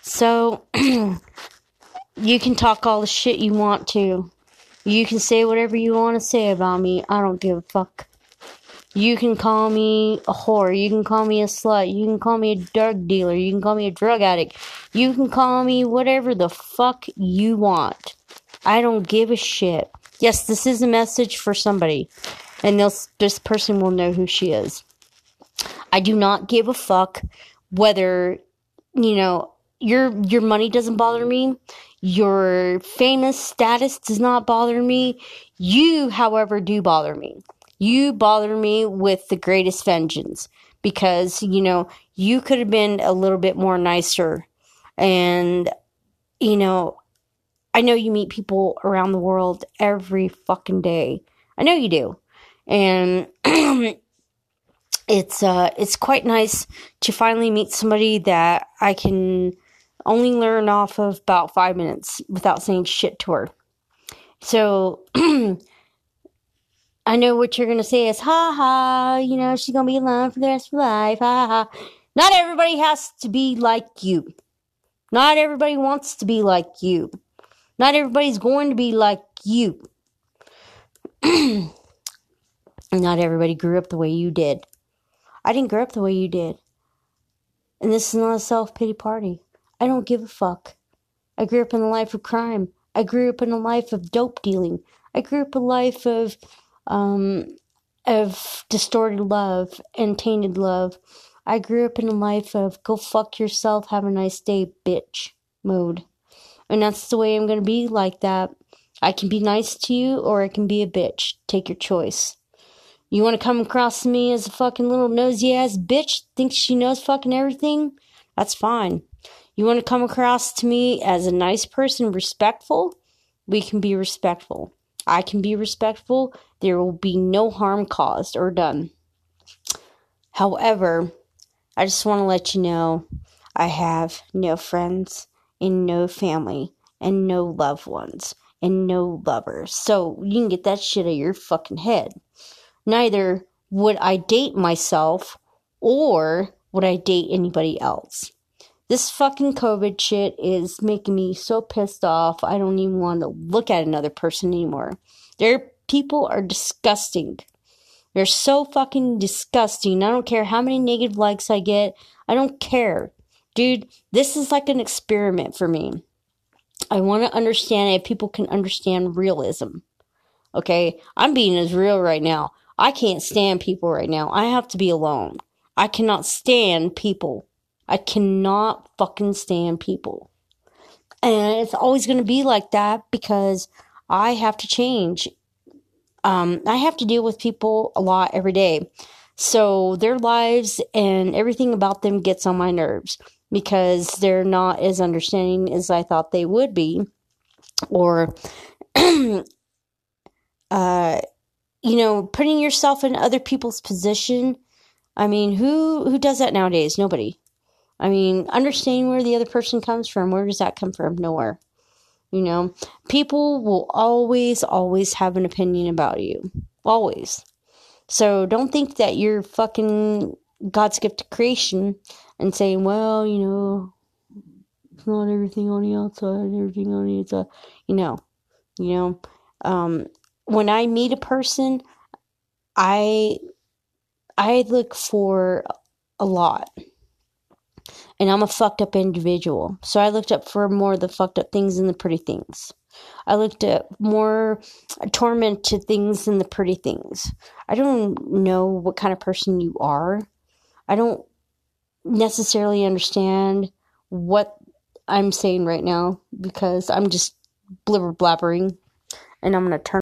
So, you can talk all the shit you want to. You can say whatever you want to say about me. I don't give a fuck. You can call me a whore. You can call me a slut. You can call me a drug dealer. You can call me a drug addict. You can call me whatever the fuck you want. I don't give a shit. Yes, this is a message for somebody. And this person will know who she is. I do not give a fuck whether, you know, your money doesn't bother me. Your famous status does not bother me. You, however, do bother me. You bother me with the greatest vengeance because, you know, you could have been a little bit more nicer. And, you know, I know you meet people around the world every fucking day. I know you do. And it's quite nice to finally meet somebody that I can only learn off of about 5 minutes without saying shit to her. So I know what you're going to say is, ha ha, you know, she's going to be alone for the rest of her life, ha ha. Not everybody has to be like you. Not everybody wants to be like you. Not everybody's going to be like you. Not everybody grew up the way you did. I didn't grow up the way you did. And this is not a self-pity party. I don't give a fuck. I grew up in a life of crime. I grew up in a life of dope dealing. I grew up a life of distorted love and tainted love. I grew up in a life of go fuck yourself, have a nice day, bitch mode. And that's the way I'm going to be like that. I can be nice to you or I can be a bitch. Take your choice. You want to come across me as a fucking little nosy ass bitch, thinks she knows fucking everything? That's fine. You want to come across to me as a nice person, respectful? We can be respectful. I can be respectful, there will be no harm caused or done. However, I just want to let you know I have no friends and no family and no loved ones and no lovers. So you can get that shit out of your fucking head. Neither would I date myself or would I date anybody else. This fucking COVID shit is making me so pissed off. I don't even want to look at another person anymore. Their people are disgusting. They're so fucking disgusting. I don't care how many negative likes I get. I don't care. Dude, this is like an experiment for me. I want to understand if people can understand realism. Okay? I'm being as real right now. I can't stand people right now. I have to be alone. I cannot stand people. I cannot fucking stand people. And it's always going to be like that because I have to change. I have to deal with people a lot every day. So their lives and everything about them gets on my nerves because they're not as understanding as I thought they would be. Or, you know, putting yourself in other people's position. I mean, who does that nowadays? Nobody. I mean, understanding where the other person comes from, where does that come from? Nowhere. You know, people will always, have an opinion about you. Always. So don't think that you're fucking God's gift to creation and saying, well, you know, it's not everything on the outside, everything on the inside. When I meet a person, I look for a lot. And I'm a fucked up individual. So I looked up for more of the fucked up things than the pretty things. I looked at more tormented things than the pretty things. I don't know what kind of person you are. I don't necessarily understand what I'm saying right now because I'm just blibber blabbering and I'm going to turn.